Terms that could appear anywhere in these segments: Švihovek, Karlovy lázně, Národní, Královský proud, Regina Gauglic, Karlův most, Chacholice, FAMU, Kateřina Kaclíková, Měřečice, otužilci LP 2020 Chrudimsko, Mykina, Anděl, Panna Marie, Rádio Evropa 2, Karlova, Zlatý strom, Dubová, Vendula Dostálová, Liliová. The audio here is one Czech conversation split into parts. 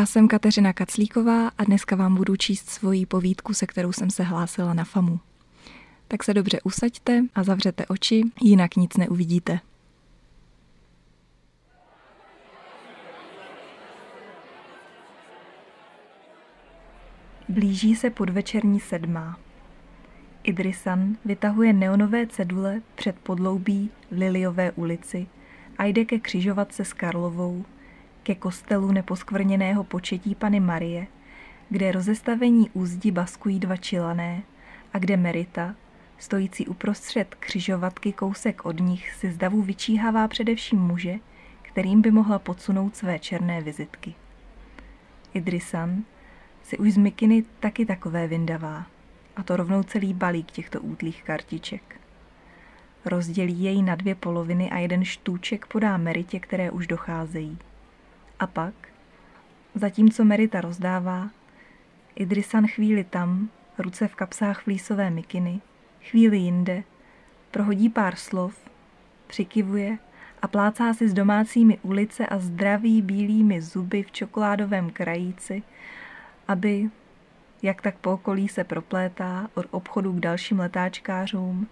Já jsem Kateřina Kaclíková a dneska vám budu číst svoji povídku, se kterou jsem se hlásila na FAMU. Tak se dobře usaďte a zavřete oči, jinak nic neuvidíte. Blíží se podvečerní sedmá. Idrisan vytahuje neonové cedule před podloubí v Liliové ulici a jde ke křižovatce s Karlovou, ke kostelu neposkvrněného početí Panny Marie, kde rozestavení úzdí baskují dva čilané a kde Merita, stojící uprostřed křižovatky kousek od nich, si z davu vyčíhává především muže, kterým by mohla podsunout své černé vizitky. Idrisan si už z Mykiny taky takové vyndavá, a to rovnou celý balík těchto útlých kartiček. Rozdělí jej na dvě poloviny a jeden štůček podá Meritě, které už docházejí. A pak, zatímco Merita rozdává, Idrisan chvíli tam, ruce v kapsách flísové mikiny, chvíli jinde, prohodí pár slov, přikivuje a plácá si s domácími ulice a zdraví bílými zuby v čokoládovém krajíci, aby, jak tak po okolí se proplétá od obchodu k dalším letáčkářům,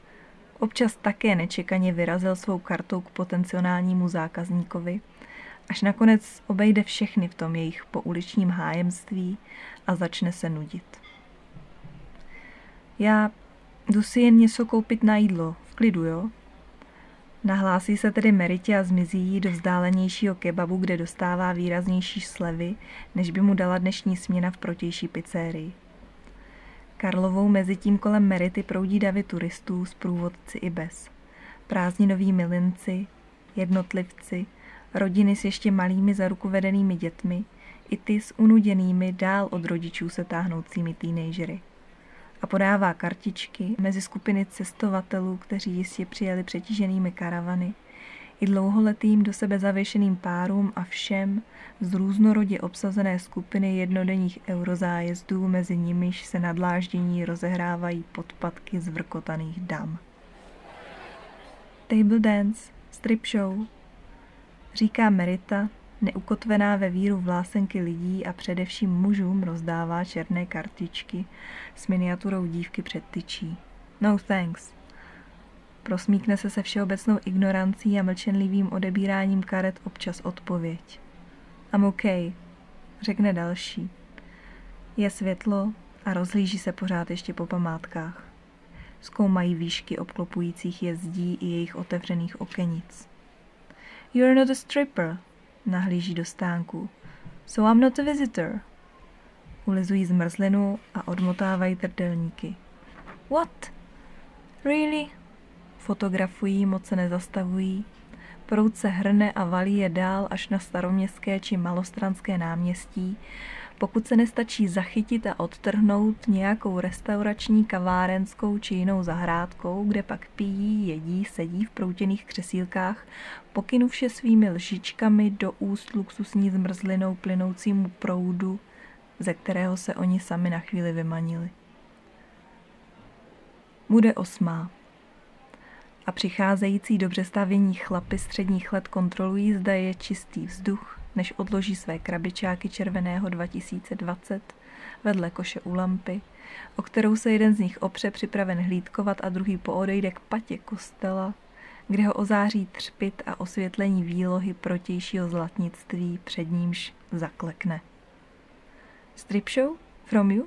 občas také nečekaně vyrazil svou kartou k potenciálnímu zákazníkovi, až nakonec obejde všechny v tom jejich pouličním hájemství a začne se nudit. Já jdu si jen něco koupit na jídlo, v klidu, jo? Nahlásí se tedy Meritě a zmizí jí do vzdálenějšího kebabu, kde dostává výraznější slevy, než by mu dala dnešní směna v protější pizzerii. Karlovou mezitím kolem Merity proudí davy turistů s průvodci i bez. Prázdninoví milinci, jednotlivci, rodiny s ještě malými za ruku vedenými dětmi, i ty s unuděnými dál od rodičů se táhnoucími teenagery. A podává kartičky mezi skupiny cestovatelů, kteří jistě přijeli přetíženými karavany, i dlouholetým do sebe zavěšeným párům a všem z různorodě obsazené skupiny jednodenních eurozájezdů, mezi nimiž se na dláždění rozehrávají podpatky zvrkotaných dam. Table dance, strip show, říká Merita, neukotvená ve víru vlásenky lidí a především mužům rozdává černé kartičky s miniaturou dívky před tyčí. No thanks. Prosmíkne se se všeobecnou ignorancí a mlčenlivým odebíráním karet občas odpověď. I'm okay, řekne další. Je světlo a rozhlíží se pořád ještě po památkách. Zkoumají výšky obklopujících jezdí i jejich otevřených okenic. You're not a stripper, nahlíží do stánku. So I'm not a visitor. Ulizují zmrzlinu a odmotávají trdelníky. What? Really? Fotografují, moc se nezastavují. Proud se hrne a valí je dál až na Staroměstské či Malostranské náměstí, pokud se nestačí zachytit a odtrhnout nějakou restaurační, kavárenskou či jinou zahrádkou, kde pak pijí, jedí, sedí v proutěných křesílkách, pokynuvše svými lžičkami do úst luxusní zmrzlinou plynoucímu proudu, ze kterého se oni sami na chvíli vymanili. Bude osmá. A přicházející dobře stavění chlapy středních let kontrolují, zda je čistý vzduch, než odloží své krabičáky červeného 2020 vedle koše u lampy, o kterou se jeden z nich opře připraven hlídkovat a druhý poodejde k patě kostela, kde ho ozáří třpyt a osvětlení výlohy protějšího zlatnictví, před nímž zaklekne. Strip show? From you?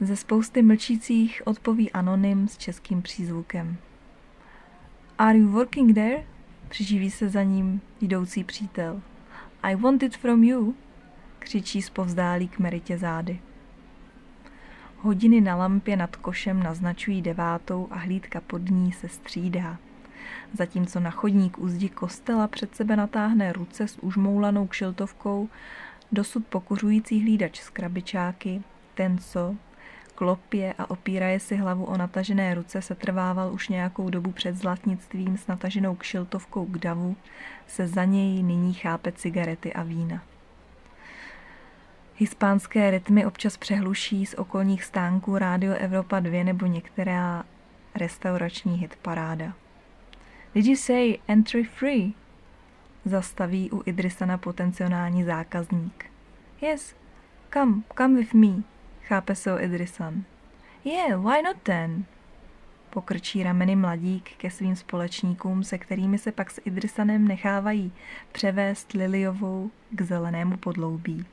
Ze spousty mlčících odpoví anonym s českým přízvukem. Are you working there? Přiživí se za ním jdoucí přítel. I want it from you, křičí zpovzdálí k Meritě zády. Hodiny na lampě nad košem naznačují 9. a hlídka pod ní se střídá. Zatímco na chodník u zdi kostela před sebe natáhne ruce s užmoulanou kšiltovkou dosud pokuřující hlídač z krabičáky, ten co klopě a opíraje si hlavu o natažené ruce, se trvával už nějakou dobu před zlatnictvím s nataženou kšiltovkou k davu, se za něj nyní chápe cigarety a vína. Hispánské rytmy občas přehluší z okolních stánků Rádio Evropa 2 nebo některá restaurační hitparáda. Did you say entry free? Zastaví u Idrisana potenciální zákazník. Yes, come with me, chápe svou Idrisan. Yeah, why not then? Pokrčí rameny mladík ke svým společníkům, se kterými se pak s Idrisanem nechávají převést Liliovou k zelenému podloubí.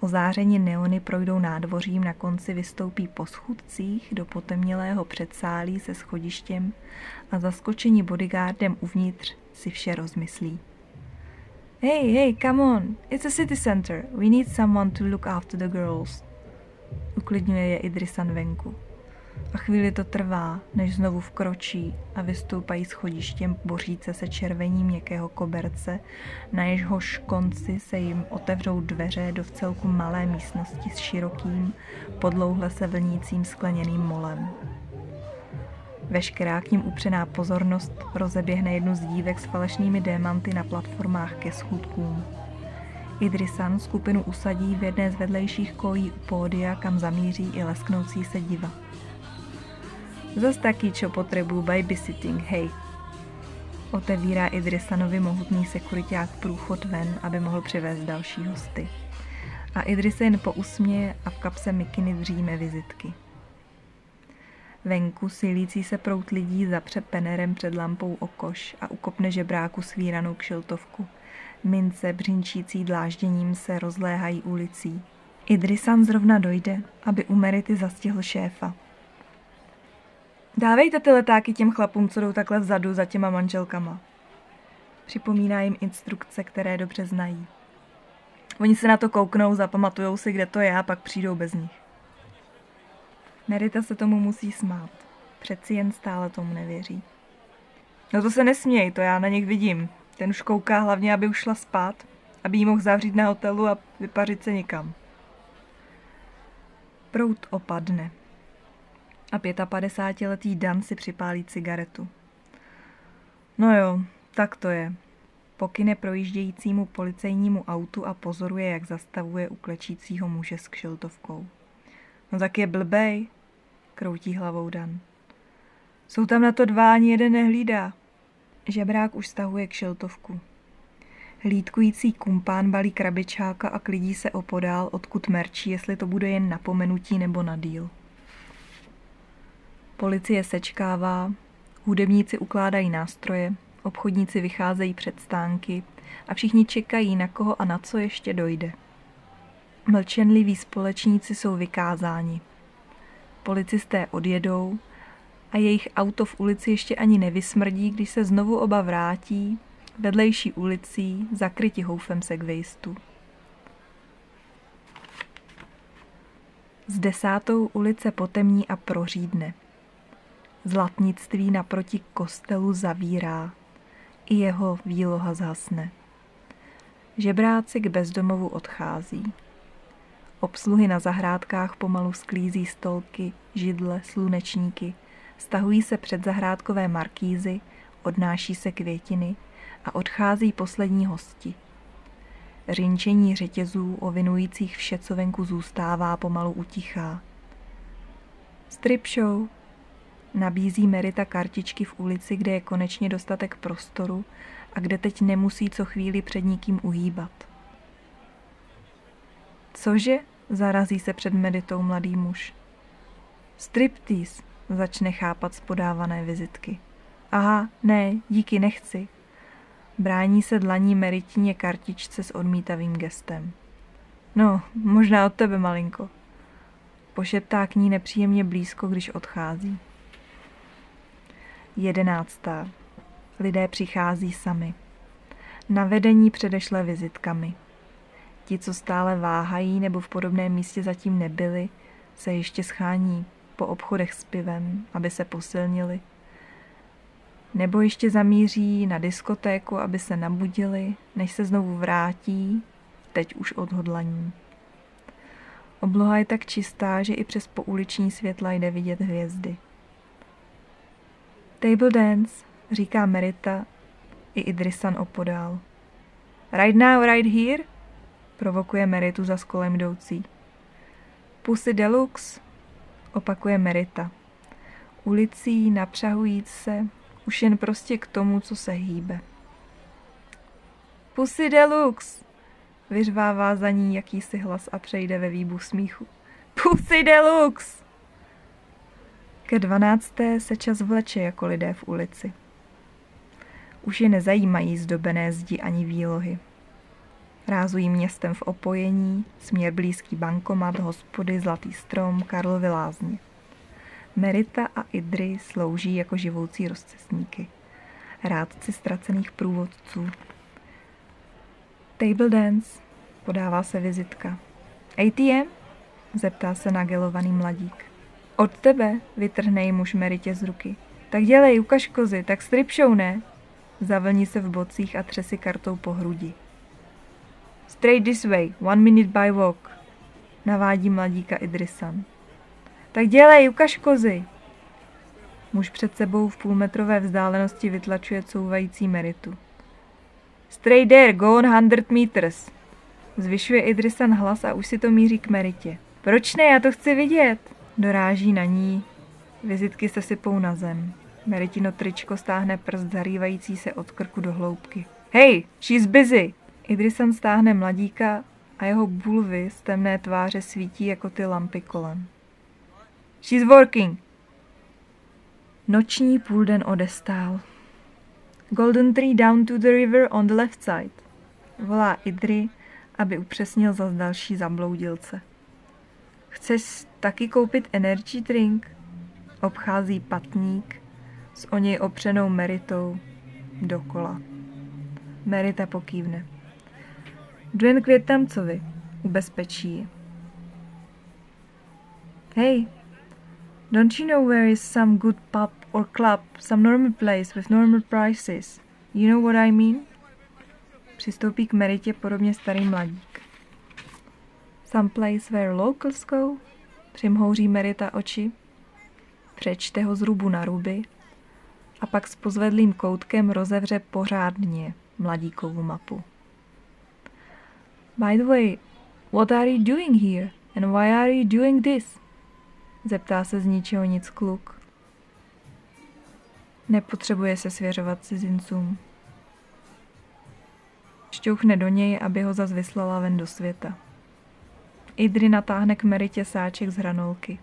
Ozáření neony projdou nádvořím, na konci vystoupí po schůdcích do potemnělého předsálí se schodištěm a zaskočení bodyguardem uvnitř si vše rozmyslí. Hey, come on, it's a city center, we need someone to look after the girls. Uklidňuje je Idrisan venku. A chvíli to trvá, než znovu vkročí a vystoupají schodištěm boříce se červení měkkého koberce, na jehož konci se jim otevřou dveře do vcelku malé místnosti s širokým, podlouhle se vlnícím skleněným molem. Veškerá k nim upřená pozornost rozeběhne jednu z dívek s falešnými démanty na platformách ke schůdkům. Idrisan skupinu usadí v jedné z vedlejších kojí u pódia, kam zamíří i lesknoucí se diva. Zas taky, čo potřebuju babysitting, hej. Otevírá Idrisanovi mohutný sekuriťák průchod ven, aby mohl přivést další hosty. A Idris jen pousměje a v kapse Mykiny dříme vizitky. Venku silící se proud lidí zapře penerem před lampou o koš a ukopne žebráku svíranou kšiltovku. Mince břinčící dlážděním se rozléhají ulicí. Idrisan zrovna dojde, aby u Merity zastihl šéfa. Dávejte ty letáky těm chlapům, co jdou takhle vzadu za těma manželkama. Připomíná jim instrukce, které dobře znají. Oni se na to kouknou, zapamatujou si, kde to je a pak přijdou bez nich. Merita se tomu musí smát. Přeci jen stále tomu nevěří. No to se nesměj, to já na nich vidím. Ten už kouká hlavně, aby už šla spát, aby jí mohl zavřít na hotelu a vypařit se nikam. Proud opadne. A 55letý Dan si připálí cigaretu. No jo, tak to je. Pokyne projíždějícímu policejnímu autu a pozoruje, jak zastavuje uklečícího muže s kšiltovkou. No tak je blbej, kroutí hlavou Dan. Jsou tam na to dva, ani jeden nehlídá. Žebrák už stahuje kšiltovku. Hlídkující kumpán balí krabičáka a klidí se opodál, odkud merčí, jestli to bude jen napomenutí nebo na díl. Policie sečkává, hudebníci ukládají nástroje, obchodníci vycházejí před stánky a všichni čekají, na koho a na co ještě dojde. Mlčenliví společníci jsou vykázáni. Policisté odjedou a jejich auto v ulici ještě ani nevysmrdí, když se znovu oba vrátí vedlejší ulicí, zakryti houfem segwayistů. S 10. ulice potemní a prořídne. Zlatnictví naproti kostelu zavírá. I jeho výloha zhasne. Žebráci k bezdomovu odchází. Obsluhy na zahrádkách pomalu sklízí stolky, židle, slunečníky. Stahují se před zahrádkové markízy, odnáší se květiny a odchází poslední hosti. Řinčení řetězů ovinujících vše, co venku zůstává, pomalu utichá. Strip show. Nabízí Merita kartičky v ulici, kde je konečně dostatek prostoru a kde teď nemusí co chvíli před nikým uhýbat. Cože? Zarazí se před Meritou mladý muž. Striptease, začne chápat z podávané vizitky. Aha, ne, díky, nechci. Brání se dlaní Meritině kartičce s odmítavým gestem. No, možná od tebe malinko. Pošeptá k ní nepříjemně blízko, když odchází. 11. Lidé přichází sami. Na vedení předešlé vizitkami. Ti, co stále váhají nebo v podobném místě zatím nebyli, se ještě schání po obchodech s pivem, aby se posilnili. Nebo ještě zamíří na diskotéku, aby se nabudili, než se znovu vrátí, teď už odhodlaní. Obloha je tak čistá, že i přes pouliční světla jde vidět hvězdy. Table dance, říká Merita, i Idrisan opodál. Right now, right here, provokuje Meritu za skolem jdoucí. Pussy deluxe, opakuje Merita. Ulicí napřahujíc se, už jen prostě k tomu, co se hýbe. Pussy deluxe, Vyřvává za ní jakýsi hlas a přejde ve výbuch smíchu. Pussy deluxe! Ke 12. se čas vleče jako lidé v ulici. Už je nezajímají zdobené zdi ani výlohy. Rázují městem v opojení, směr blízký bankomat, hospody, Zlatý strom, Karlovy lázně. Merita a Idry slouží jako živoucí rozcestníky, rádci ztracených průvodců. Table dance, podává se vizitka. ATM? Zeptá se nagelovaný mladík. Od tebe, vytrhne muž Meritě z ruky. Tak dělej, ukaž kozy, tak strip show, ne? Zavlní se v bocích a třesi kartou po hrudi. Straight this way, 1 minute by walk, navádí mladíka Idrisan. Tak dělej, ukaž kozy. Muž před sebou v půlmetrové vzdálenosti vytlačuje couvající Meritu. Straight there, go on 100 meters. Zvyšuje Idrisan hlas a už si to míří k Meritě. Proč ne, já to chci vidět. Doráží na ní, vizitky se sypou na zem. Meritino tričko stáhne prst zarývající se od krku do hloubky. Hey, she's busy. Idrisan stáhne mladíka a jeho bulvy z temné tváře svítí jako ty lampy kolem. She's working. Noční půlden odestál. Golden tree down to the river on the left side. Volá Idry, aby upřesnil zas další zabloudilce. Chceš taky koupit energy drink? Obchází patník s o něj opřenou Meritou dokola. Merita pokývne. Jdu jen k Větnamcovi, ubezpečí ji. Hey, don't you know where is some good pub or club, some normal place with normal prices? You know what I mean? Přistoupí k Meritě podobně starý mladík. Some place where locals go? Přimhouří Merita oči, přečte ho z rubu na ruby a pak s pozvedlým koutkem rozevře pořádně mladíkovu mapu. By the way, what are you doing here and why are you doing this? Zeptá se z ničeho nic kluk. Nepotřebuje se svěřovat cizincům. Šťouchne do něj, aby ho zas vyslala ven do světa. Idry natáhne k Meritě sáček z hranolky.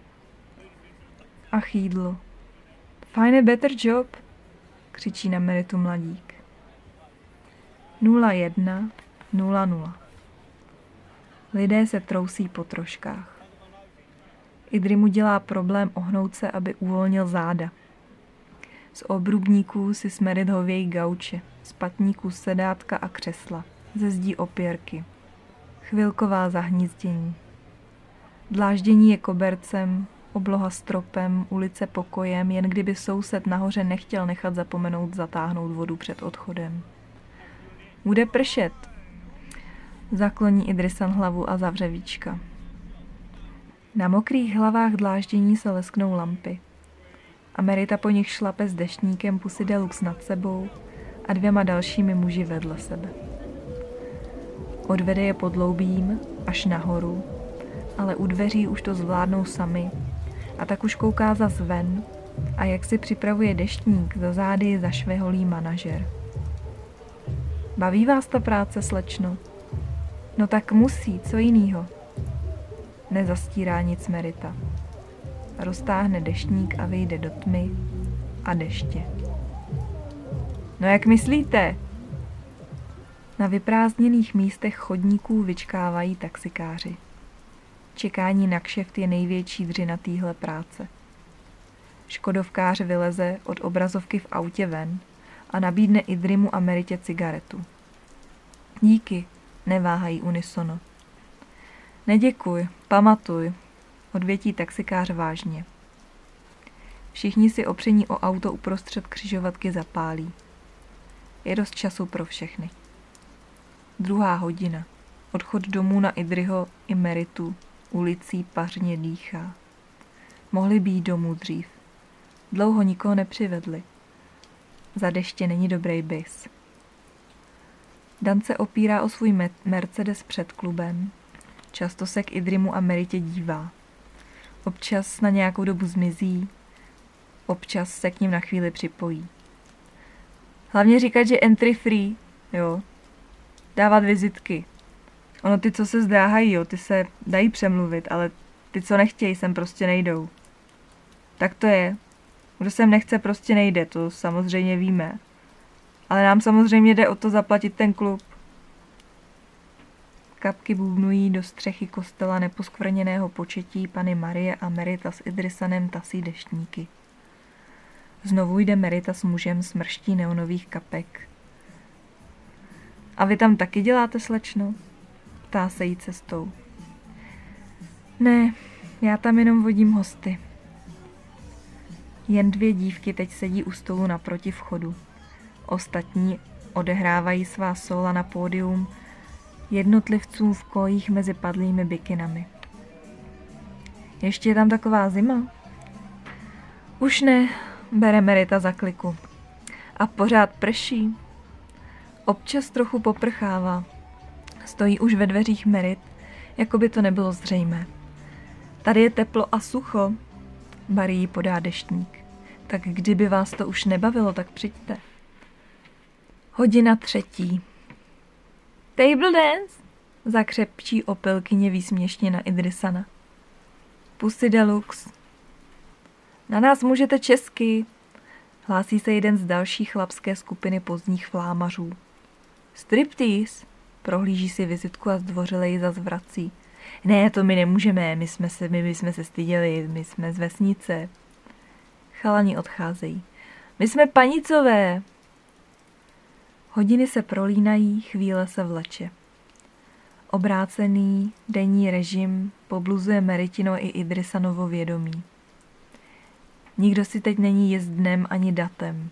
Ach, jídlo. Find a better job, křičí na Meritu mladík. 01:00. Lidé se trousí po troškách. Idry mu dělá problém ohnout se, aby uvolnil záda. Z obrubníků si smerit hovějí gauče, z patníků sedátka a křesla, ze zdí opěrky. Chvilková zahnízdění. Dláždění je kobercem, obloha stropem, ulice pokojem, jen kdyby soused nahoře nechtěl nechat zapomenout zatáhnout vodu před odchodem. Bude pršet, zakloní Idrisan hlavu a zavře víčka. Na mokrých hlavách dláždění se lesknou lampy. A Merita po nich šlape s deštníkem Pussy Deluxe nad sebou a 2 dalšími muži vedle sebe. Odvede je podloubím až nahoru, ale u dveří už to zvládnou sami a tak už kouká zas ven a jak si připravuje deštník, za zády je zašveholí manažer. Baví vás ta práce, slečno? No tak musí, co jinýho? Nezastírá nic Merita. Roztáhne deštník a vyjde do tmy a deště. No jak myslíte? Na vyprázdněných místech chodníků vyčkávají taxikáři. Čekání na kšeft je největší dřina téhle práce. Škodovkář vyleze od obrazovky v autě ven a nabídne Idrymu a Meritě cigaretu. Díky, neváhají unisono. Neděkuj, pamatuj, odvětí taxikář vážně. Všichni si opření o auto uprostřed křižovatky zapálí. Je dost času pro všechny. 2:00. Odchod domů na Idryho i Meritu ulicí pařně dýchá. Mohli být domů dřív. Dlouho nikoho nepřivedli. Za deště není dobrý bys. Dan se opírá o svůj Mercedes před klubem. Často se k Idrymu a Meritě dívá. Občas na nějakou dobu zmizí. Občas se k ním na chvíli připojí. Hlavně říkat, že entry free, jo. Dávat vizitky. Ono ty, co se zdráhají, jo, ty se dají přemluvit, ale ty, co nechtějí, sem prostě nejdou. Tak to je. Kdo sem nechce, prostě nejde, to samozřejmě víme. Ale nám samozřejmě jde o to zaplatit ten klub. Kapky bubnují do střechy kostela neposkvrněného početí Panny Marie a Merita s Idrisanem tasí deštníky. Znovu jde Merita s mužem s mrští neonových kapek. A vy tam taky děláte, slečno? Ptá se jí cestou. Ne, já tam jenom vodím hosty. Jen dvě dívky teď sedí u stolu naproti vchodu. Ostatní odehrávají svá sóla na pódium jednotlivcům v kojích mezi padlými bikinami. Ještě je tam taková zima? Už ne, bere Merita za kliku. A pořád prší. Občas trochu poprchává. Stojí už ve dveřích Merit, jako by to nebylo zřejmé. Tady je teplo a sucho, Barry jí podá deštník. Tak kdyby vás to už nebavilo, tak přijďte. 1:03. Table dance, zakřepčí opilkyně výsměšně na Idrisana. Pussy deluxe. Na nás můžete česky, hlásí se jeden z dalších chlapské skupiny pozdních flámařů. Striptease, prohlíží si vizitku a zdvořile ji zazvrací. Ne, to my nemůžeme, my jsme se styděli, my jsme z vesnice. Chalani odcházejí. My jsme panicové. Hodiny se prolínají, chvíle se vleče. Obrácený denní režim pobluzuje Meritino i Idrisanovo vědomí. Nikdo si teď není jezdnem ani datem.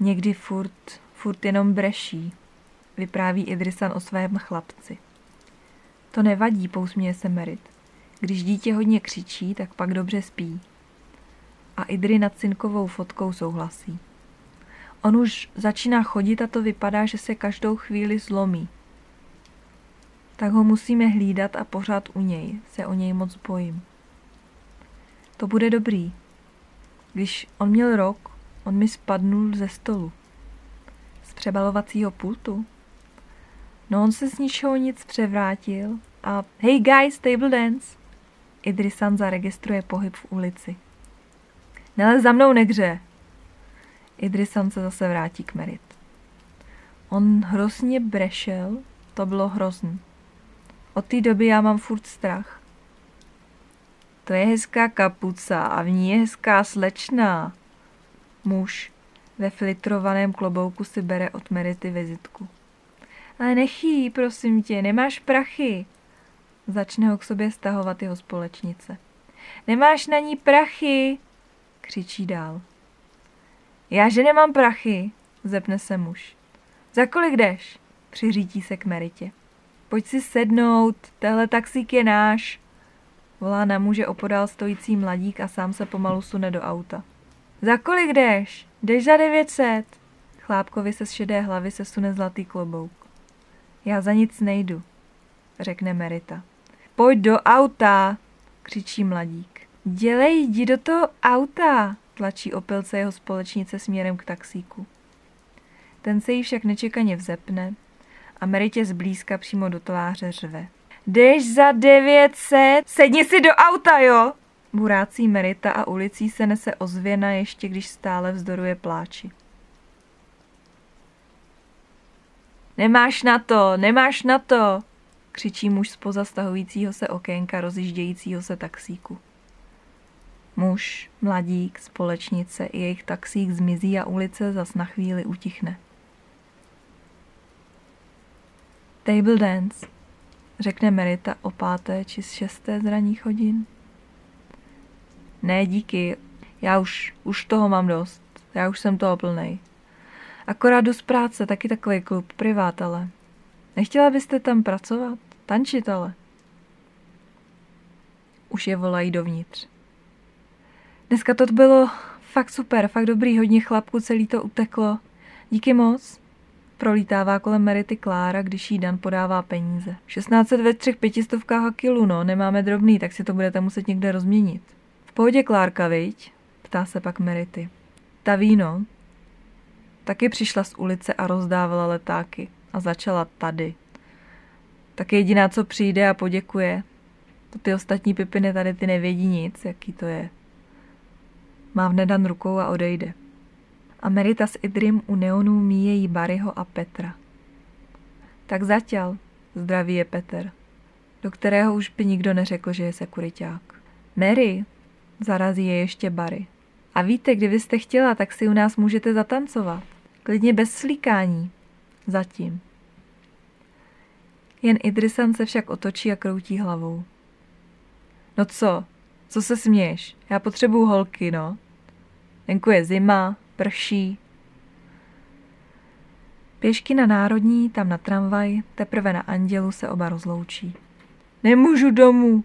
Někdy furt jenom breší, vypráví Idrisan o svém chlapci. To nevadí, pousměje se Merit. Když dítě hodně křičí, tak pak dobře spí. A Idry nad synkovou fotkou souhlasí. On už začíná chodit a to vypadá, že se každou chvíli zlomí. Tak ho musíme hlídat a pořád u něj. Se o něj moc bojím. To bude dobrý. Když on měl rok, on mi spadnul ze stolu. Z přebalovacího pultu. No on se z ničeho nic převrátil a hej guys, table dance. Idrisan zaregistruje pohyb v ulici. Nele, za mnou negře. Idrisan se zase vrátí k Merit. On hrozně brešel, to bylo hrozný. Od té doby já mám furt strach. To je hezká kapuca a v ní je hezká slečna. Muž ve flitrovaném klobouku si bere od Merity vizitku. Ale nech jí, prosím tě, nemáš prachy. Začne ho k sobě stahovat jeho společnice. Nemáš na ní prachy, křičí dál. Já, že nemám prachy, zepne se muž. Za kolik jdeš? Přiřítí se k Meritě. Pojď si sednout, tehle taxík je náš. Volá na muže opodál stojící mladík a sám se pomalu sune do auta. Za kolik jdeš? Jdeš za 900. Chlápkovi se z šedé hlavy sesune zlatý klobouk. Já za nic nejdu, řekne Merita. Pojď do auta, křičí mladík. Dělej, jdi do toho auta, tlačí opilce jeho společnice směrem k taxíku. Ten se jí však nečekaně vzepne a Meritě zblízka přímo do tváře řve. Jdeš za 900, sedni si do auta, jo! Burácí Merita a ulicí se nese ozvěna, ještě když stále vzdoruje pláči. Nemáš na to, křičí muž zpoza stahujícího se okénka rozjíždějícího se taxíku. Muž, mladík, společnice i jejich taxík zmizí a ulice zas na chvíli utichne. Table dance, řekne Merita o 5. či 6. z ranních hodin. Ne, díky, já už toho mám dost, já už jsem toho plnej. Akorát jdu z práce, taky takový klub, privát, ale. Nechtěla byste tam pracovat, tančit, ale. Už je volají dovnitř. Dneska to bylo fakt super, fakt dobrý, hodně chlapků, celý to uteklo. Díky moc. Prolítává kolem Merity Klára, když jí Dan podává peníze. 1600 ve 3 500 a kilu, no, nemáme drobný, tak si to budete muset někde rozměnit. V pohodě, Klárka, viď? Ptá se pak Merity. Ta víno. Taky přišla z ulice a rozdávala letáky. A začala tady. tak je jediná, co přijde a poděkuje. To ty ostatní pipiny tady, ty nevědí nic, jaký to je. Mávne Dan rukou a odejde. Amerita s Idrim u neonů míjejí Barryho a Petra. Tak zatěl, zdraví je Petr, do kterého už by nikdo neřekl, že je sekuriťák. Mary, zarazí je ještě Barry. A víte, kdybyste chtěla, tak si u nás můžete zatancovat. Klidně bez slíkání. Zatím. Jen Idrisan se však otočí a kroutí hlavou. No co? Co se směješ? Já potřebuju holky, no. Venku je zima, prší. Pěšky na Národní, tam na tramvaj, teprve na Andělu se oba rozloučí. Nemůžu domů,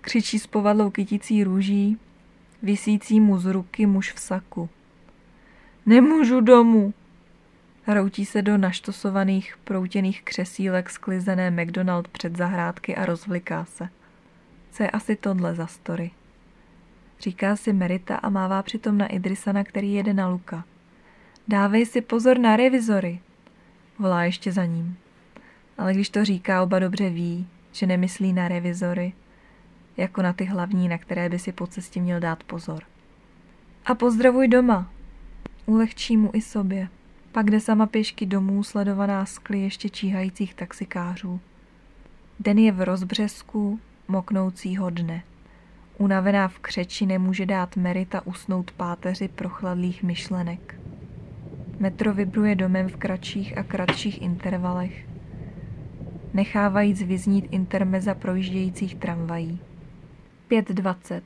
křičí s povadlou kytící růží, visící mu z ruky muž v saku. Nemůžu domů, hroutí se do naštosovaných, proutěných křesílek sklizené McDonald před zahrádky a rozvliká se. Co je asi tohle za story? Říká si Merita a mává přitom na Idrisana, který jede na Luka. Dávej si pozor na revizory, volá ještě za ním. Ale když to říká, oba dobře ví, že nemyslí na revizory, jako na ty hlavní, na které by si po cestě měl dát pozor. A pozdravuj doma, ulehčí mu i sobě. Pak jde sama pěšky domů, sledovaná skly ještě číhajících taxikářů. Den je v rozbřesku moknoucího dne. Unavená v křeči nemůže dát Merita usnout páteři prochladlých myšlenek. Metro vibruje domem v kratších a kratších intervalech, nechávajíc vyznít intermeza projíždějících tramvají. 5:20.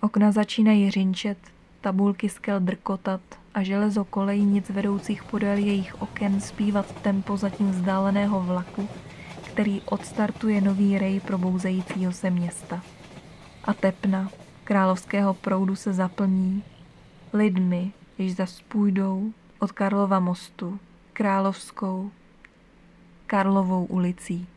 Okna začínají řinčet, tabulky skel drkotat a železo kolejnic vedoucích podél jejich oken zpívat tempo zatím vzdáleného vlaku, který odstartuje nový rej probouzejícího se města. A tepna Královského proudu se zaplní lidmi, jež zas půjdou od Karlova mostu Královskou, Karlovou ulicí.